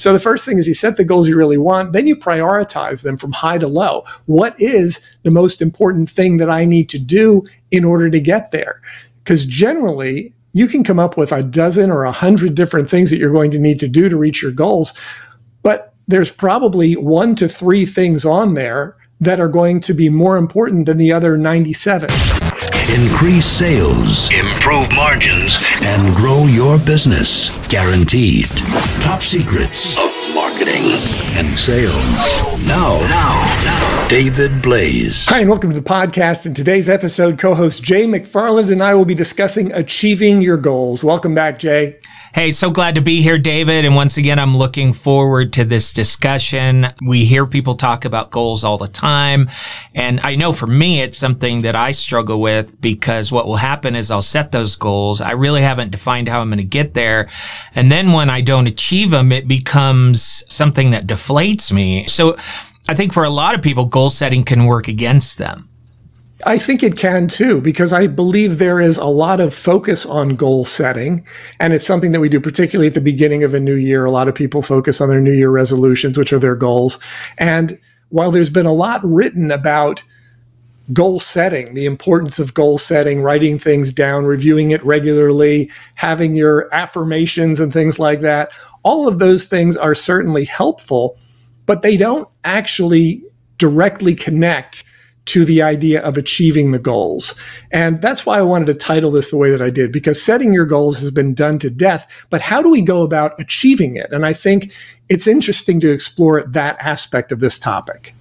So the first thing is you set the goals you really want, then you prioritize them from high to low. What is the most important thing that I need to do in order to get there? Because generally, you can come up with a dozen or 100 different things that you're going to need to do to reach your goals, but there's probably 1 to 3 things on there that are going to be more important than the other 97. Increase sales, improve margins, and grow your business. Guaranteed. Top Secrets of Marketing and Sales. Now, David Blaze. Hi, and welcome to the podcast. In today's episode, co-host Jay McFarland and I will be discussing achieving your goals. Welcome back, Jay. Hey, so glad to be here, David. And once again, I'm looking forward to this discussion. We hear people talk about goals all the time. And I know for me, it's something that I struggle with, because what will happen is I'll set those goals. I really haven't defined how I'm going to get there. And then when I don't achieve them, it becomes something that deflates me. So I think for a lot of people, goal setting can work against them. I think it can too, because I believe there is a lot of focus on goal setting, and it's something that we do, particularly at the beginning of a new year. A lot of people focus on their New Year resolutions, which are their goals. And while there's been a lot written about goal setting, the importance of goal setting, writing things down, reviewing it regularly, having your affirmations and things like that, all of those things are certainly helpful, but they don't actually directly connect to the idea of achieving the goals. And that's why I wanted to title this the way that I did, because setting your goals has been done to death, but how do we go about achieving it? And I think it's interesting to explore that aspect of this topic.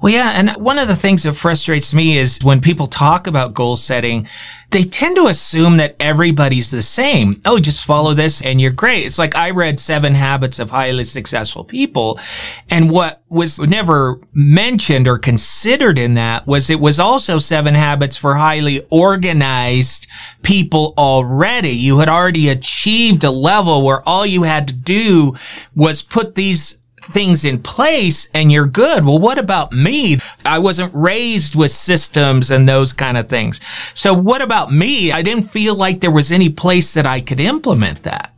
Well, yeah. And one of the things that frustrates me is when people talk about goal setting, they tend to assume that everybody's the same. Oh, just follow this and you're great. It's like I read 7 Habits of Highly Successful People. And what was never mentioned or considered in that was it was also 7 habits for highly organized people already. You had already achieved a level where all you had to do was put these things in place and you're good. Well, what about me? I wasn't raised with systems and those kind of things. So what about me? I didn't feel like there was any place that I could implement that.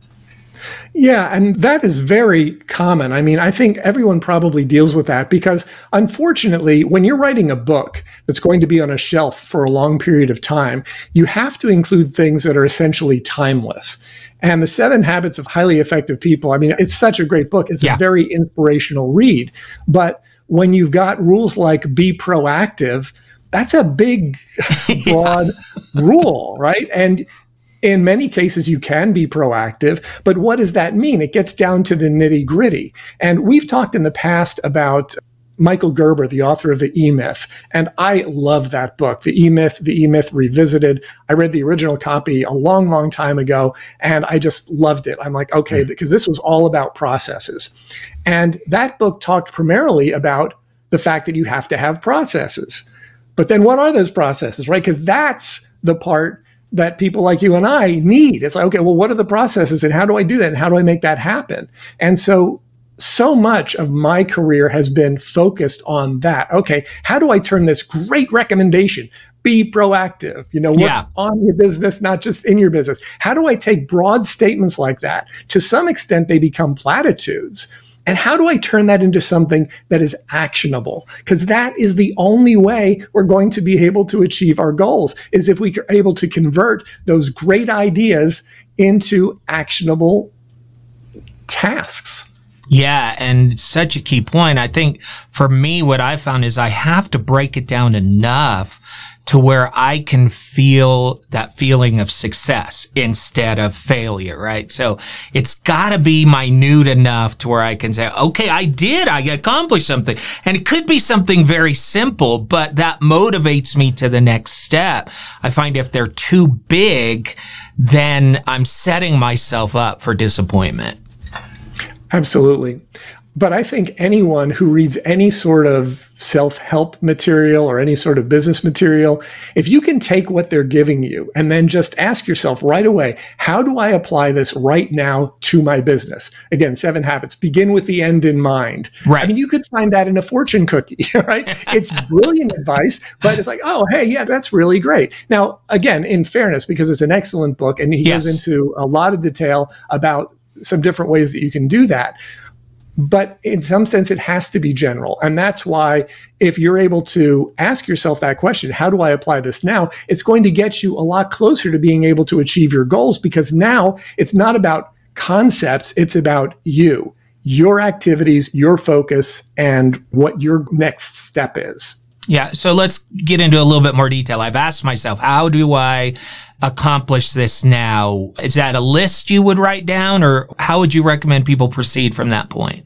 Yeah, and that is very common. I mean, I think everyone probably deals with that, because unfortunately, when you're writing a book that's going to be on a shelf for a long period of time, you have to include things that are essentially timeless. And the 7 Habits of Highly Effective People, I mean, it's such a great book. It's a very inspirational read. But when you've got rules like be proactive, that's a big, broad rule, right? And in many cases, you can be proactive, but what does that mean? It gets down to the nitty-gritty. And we've talked in the past about Michael Gerber, the author of The E Myth, and I love that book, The E Myth Revisited. I read the original copy a long, long time ago, and I just loved it. I'm like, okay, because this was all about processes. And that book talked primarily about the fact that you have to have processes. But then what are those processes, right? Because that's the part that people like you and I need. It's like, okay, well, what are the processes and how do I do that? And how do I make that happen? And so much of my career has been focused on that. Okay, how do I turn this great recommendation, be proactive, work on your business, not just in your business? How do I take broad statements like that? To some extent, they become platitudes. And how do I turn that into something that is actionable? Because that is the only way we're going to be able to achieve our goals, is if we are able to convert those great ideas into actionable tasks. Yeah, and such a key point. I think for me, what I found is I have to break it down enough to where I can feel that feeling of success instead of failure, right? So it's gotta be minute enough to where I can say, okay, I accomplished something. And it could be something very simple, but that motivates me to the next step. I find if they're too big, then I'm setting myself up for disappointment. Absolutely. But I think anyone who reads any sort of self-help material or any sort of business material, if you can take what they're giving you and then just ask yourself right away, how do I apply this right now to my business? Again, 7 habits, begin with the end in mind. Right. I mean, you could find that in a fortune cookie, right? It's brilliant advice, but it's like, oh, hey, yeah, that's really great. Now, again, in fairness, because it's an excellent book and he goes into a lot of detail about some different ways that you can do that. But in some sense, it has to be general. And that's why if you're able to ask yourself that question, how do I apply this now? It's going to get you a lot closer to being able to achieve your goals, because now it's not about concepts, it's about you, your activities, your focus, and what your next step is. Yeah. So let's get into a little bit more detail. I've asked myself, how do I accomplish this now? Is that a list you would write down, or how would you recommend people proceed from that point?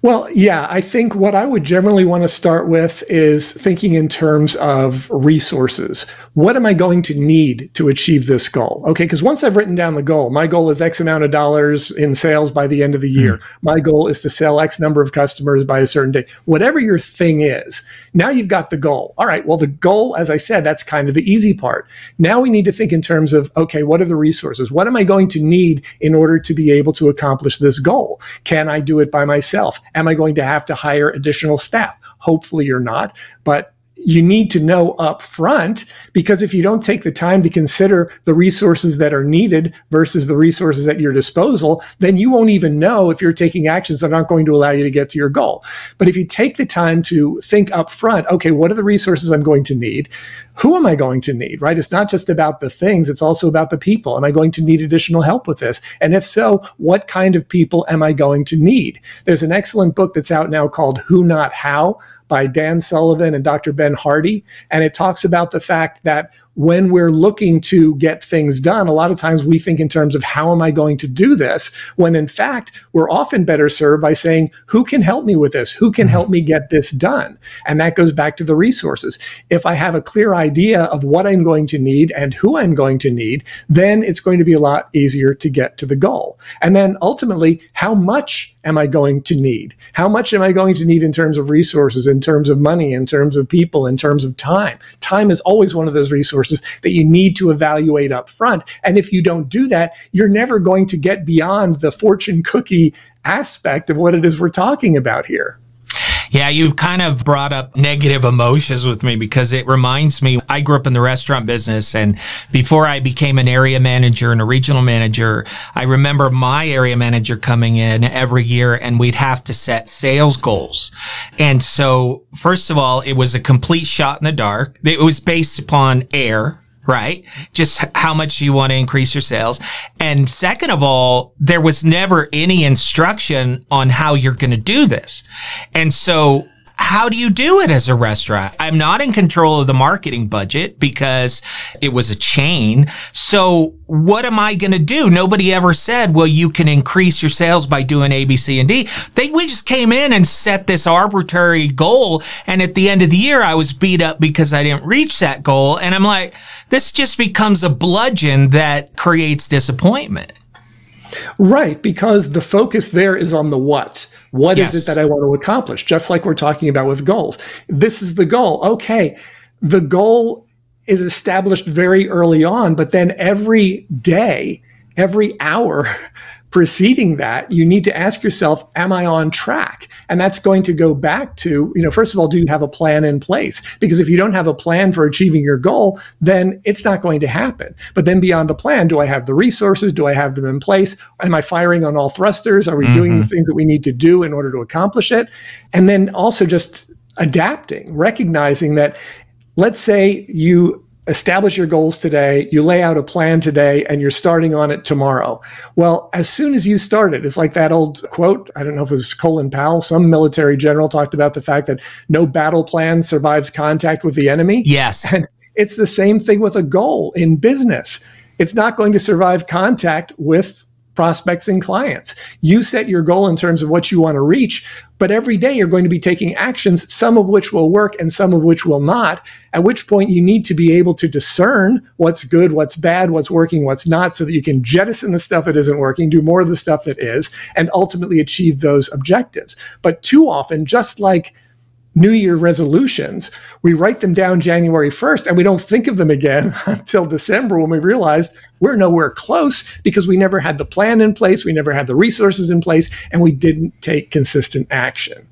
Well, yeah, I think what I would generally want to start with is thinking in terms of resources. What am I going to need to achieve this goal? Okay, because once I've written down the goal, my goal is X amount of dollars in sales by the end of the year. My goal is to sell X number of customers by a certain date. Whatever your thing is, now you've got the goal. All right, well, the goal, as I said, that's kind of the easy part. Now we need to think in terms of, okay, what are the resources? What am I going to need in order to be able to accomplish this goal? Can I do it by myself? Am I going to have to hire additional staff? Hopefully you're not, but you need to know up front, because if you don't take the time to consider the resources that are needed versus the resources at your disposal, then you won't even know if you're taking actions that aren't going to allow you to get to your goal. But if you take the time to think up front, okay, what are the resources I'm going to need? Who am I going to need, right? It's not just about the things, it's also about the people. Am I going to need additional help with this? And if so, what kind of people am I going to need? There's an excellent book that's out now called Who Not How by Dan Sullivan and Dr. Ben Hardy. And it talks about the fact that when we're looking to get things done, a lot of times we think in terms of how am I going to do this, when in fact, we're often better served by saying, who can help me with this? Who can help me get this done? And that goes back to the resources. If I have a clear idea of what I'm going to need and who I'm going to need, then it's going to be a lot easier to get to the goal. And then ultimately, how much am I going to need? How much am I going to need in terms of resources, in terms of money, in terms of people, in terms of time? Time is always one of those resources that you need to evaluate up front. And if you don't do that, you're never going to get beyond the fortune cookie aspect of what it is we're talking about here. Yeah, you've kind of brought up negative emotions with me, because it reminds me, I grew up in the restaurant business, and before I became an area manager and a regional manager, I remember my area manager coming in every year and we'd have to set sales goals. And so, first of all, it was a complete shot in the dark. It was based upon air, right? Just how much you want to increase your sales. And second of all, there was never any instruction on how you're going to do this. And so how do you do it as a restaurant? I'm not in control of the marketing budget because it was a chain. So what am I going to do? Nobody ever said, well, you can increase your sales by doing A, B, C, and D. We just came in and set this arbitrary goal. And at the end of the year, I was beat up because I didn't reach that goal. And I'm like, this just becomes a bludgeon that creates disappointment. Right, because the focus there is on the what. What is it that I want to accomplish? Just like we're talking about with goals. This is the goal. Okay, the goal is established very early on, but then every day, every hour preceding that, you need to ask yourself, am I on track? And that's going to go back to, first of all, do you have a plan in place? Because if you don't have a plan for achieving your goal, then it's not going to happen. But then beyond the plan, do I have the resources? Do I have them in place? Am I firing on all thrusters? Are we doing the things that we need to do in order to accomplish it? And then also just adapting, recognizing that, let's say you establish your goals today, you lay out a plan today, and you're starting on it tomorrow. Well, as soon as you start it, it's like that old quote, I don't know if it was Colin Powell, some military general talked about the fact that no battle plan survives contact with the enemy. Yes. And it's the same thing with a goal in business. It's not going to survive contact with prospects and clients. You set your goal in terms of what you want to reach, but every day you're going to be taking actions, some of which will work and some of which will not, at which point you need to be able to discern what's good, what's bad, what's working, what's not, so that you can jettison the stuff that isn't working, do more of the stuff that is, and ultimately achieve those objectives. But too often, just like New Year resolutions, we write them down January 1st and we don't think of them again until December, when we realize we're nowhere close because we never had the plan in place, we never had the resources in place, and we didn't take consistent action.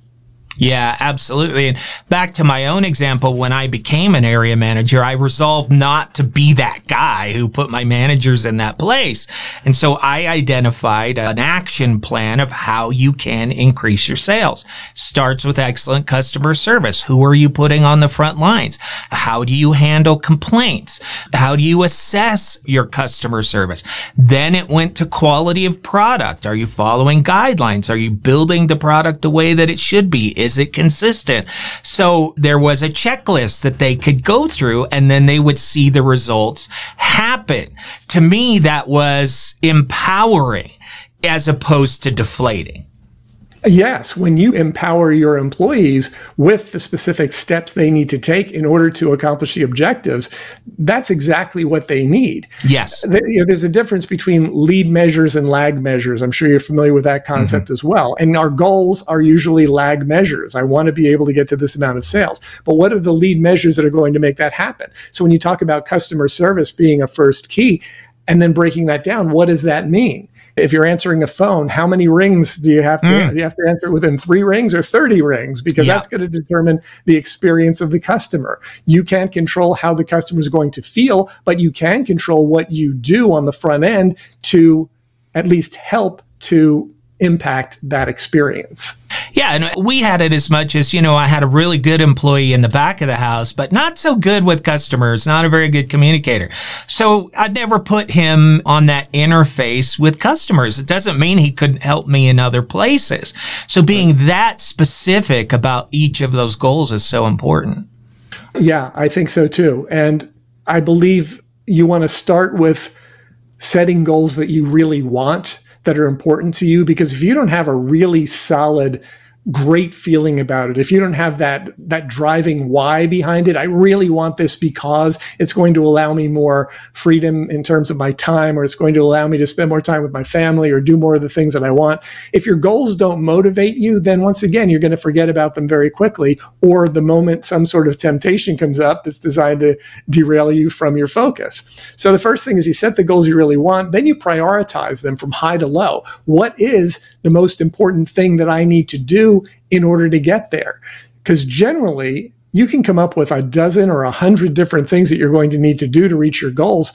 Yeah, absolutely. And back to my own example, when I became an area manager, I resolved not to be that guy who put my managers in that place. And so I identified an action plan of how you can increase your sales. Starts with excellent customer service. Who are you putting on the front lines? How do you handle complaints? How do you assess your customer service? Then it went to quality of product. Are you following guidelines? Are you building the product the way that it should be? Is it consistent? So there was a checklist that they could go through, and then they would see the results happen. To me, that was empowering as opposed to deflating. Yes, when you empower your employees with the specific steps they need to take in order to accomplish the objectives, that's exactly what they need. Yes. There's a difference between lead measures and lag measures. I'm sure you're familiar with that concept as well. And our goals are usually lag measures. I want to be able to get to this amount of sales. But what are the lead measures that are going to make that happen? So when you talk about customer service being a first key, and then breaking that down, what does that mean? If you're answering a phone, how many rings do you have to you have to answer within 3 rings or 30 rings? Because that's going to determine the experience of the customer. You can't control how the customer is going to feel, but you can control what you do on the front end to at least help to impact that experience. Yeah, and we had it as much as, you know, I had a really good employee in the back of the house, but not so good with customers, not a very good communicator. So I'd never put him on that interface with customers. It doesn't mean he couldn't help me in other places. So being that specific about each of those goals is so important. Yeah, I think so too. And I believe you want to start with setting goals that you really want, that are important to you, because if you don't have a really solid, great feeling about it, if you don't have that driving why behind it, I really want this because it's going to allow me more freedom in terms of my time, or it's going to allow me to spend more time with my family or do more of the things that I want. If your goals don't motivate you, then once again, you're going to forget about them very quickly, or the moment some sort of temptation comes up that's designed to derail you from your focus. So the first thing is you set the goals you really want, then you prioritize them from high to low. What is the most important thing that I need to do in order to get there? Because generally, you can come up with 12 or 100 different things that you're going to need to do to reach your goals,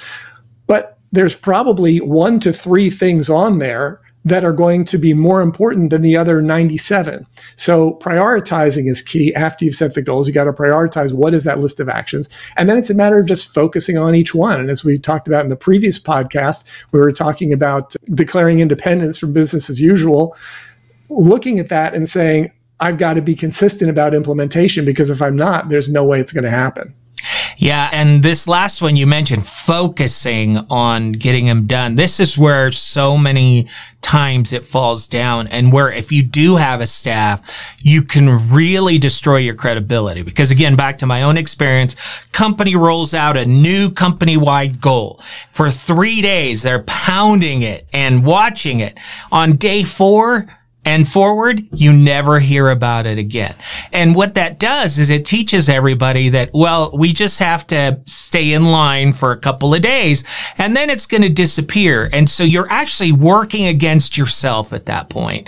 but there's probably 1 to 3 things on there that are going to be more important than the other 97. So prioritizing is key. After you've set the goals, you got to prioritize what is that list of actions. And then it's a matter of just focusing on each one. And as we talked about in the previous podcast, we were talking about declaring independence from business as usual. Looking at that and saying, I've got to be consistent about implementation, because if I'm not, there's no way it's going to happen. Yeah, and this last one you mentioned, focusing on getting them done. This is where so many times it falls down, and where if you do have a staff, you can really destroy your credibility. Because again, back to my own experience, company rolls out a new company-wide goal. For 3 days, they're pounding it and watching it. On day 4, and forward, you never hear about it again. And what that does is it teaches everybody that, well, we just have to stay in line for a couple of days, and then it's going to disappear. And so you're actually working against yourself at that point.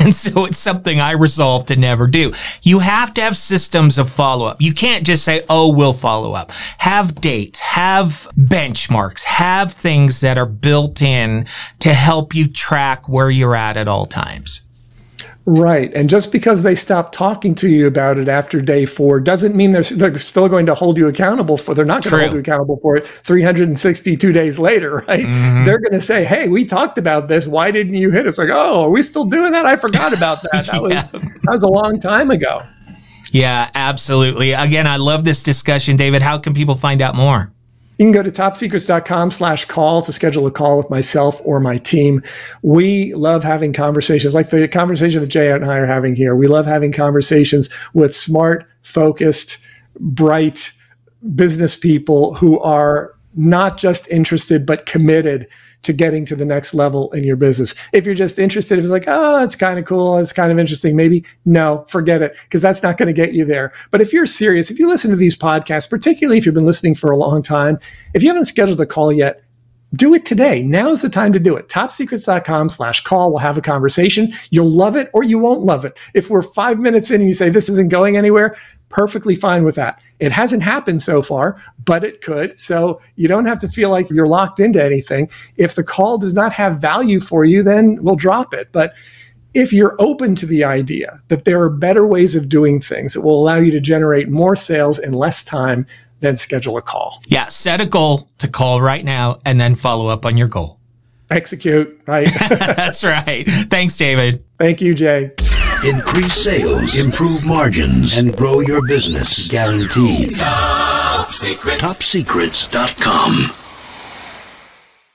And so it's something I resolved to never do. You have to have systems of follow-up. You can't just say, oh, we'll follow up. Have dates, have benchmarks, have things that are built in to help you track where you're at all times. Right. And just because they stop talking to you about it after day 4 doesn't mean they're still going to hold you accountable for it. They're not going to hold you accountable for it 362 days later, right? They're going to say, hey, we talked about this. Why didn't you hit us? Like, oh, are we still doing that? I forgot about that. That was a long time ago. Yeah, absolutely. Again, I love this discussion, David. How can people find out more? You can go to TopSecrets.com/call to schedule a call with myself or my team. We love having conversations like the conversation that Jay and I are having here. We love having conversations with smart, focused, bright business people who are not just interested, but committed to getting to the next level in your business. If you're just interested, if it's like, oh, it's kind of cool, it's kind of interesting, maybe, no, forget it, because that's not going to get you there. But if you're serious, if you listen to these podcasts, particularly if you've been listening for a long time, if you haven't scheduled a call yet, do it today. Now's the time to do it. TopSecrets.com/call. We'll have a conversation. You'll love it or you won't love it. If we're 5 minutes in and you say, this isn't going anywhere, perfectly fine with that. It hasn't happened so far, but it could. So you don't have to feel like you're locked into anything. If the call does not have value for you, then we'll drop it. But if you're open to the idea that there are better ways of doing things that will allow you to generate more sales in less time, then schedule a call. Yeah, set a goal to call right now and then follow up on your goal. Execute, right? That's right. Thanks, David. Thank you, Jay. Increase sales, improve margins, and grow your business. Guaranteed. TopSecrets.com.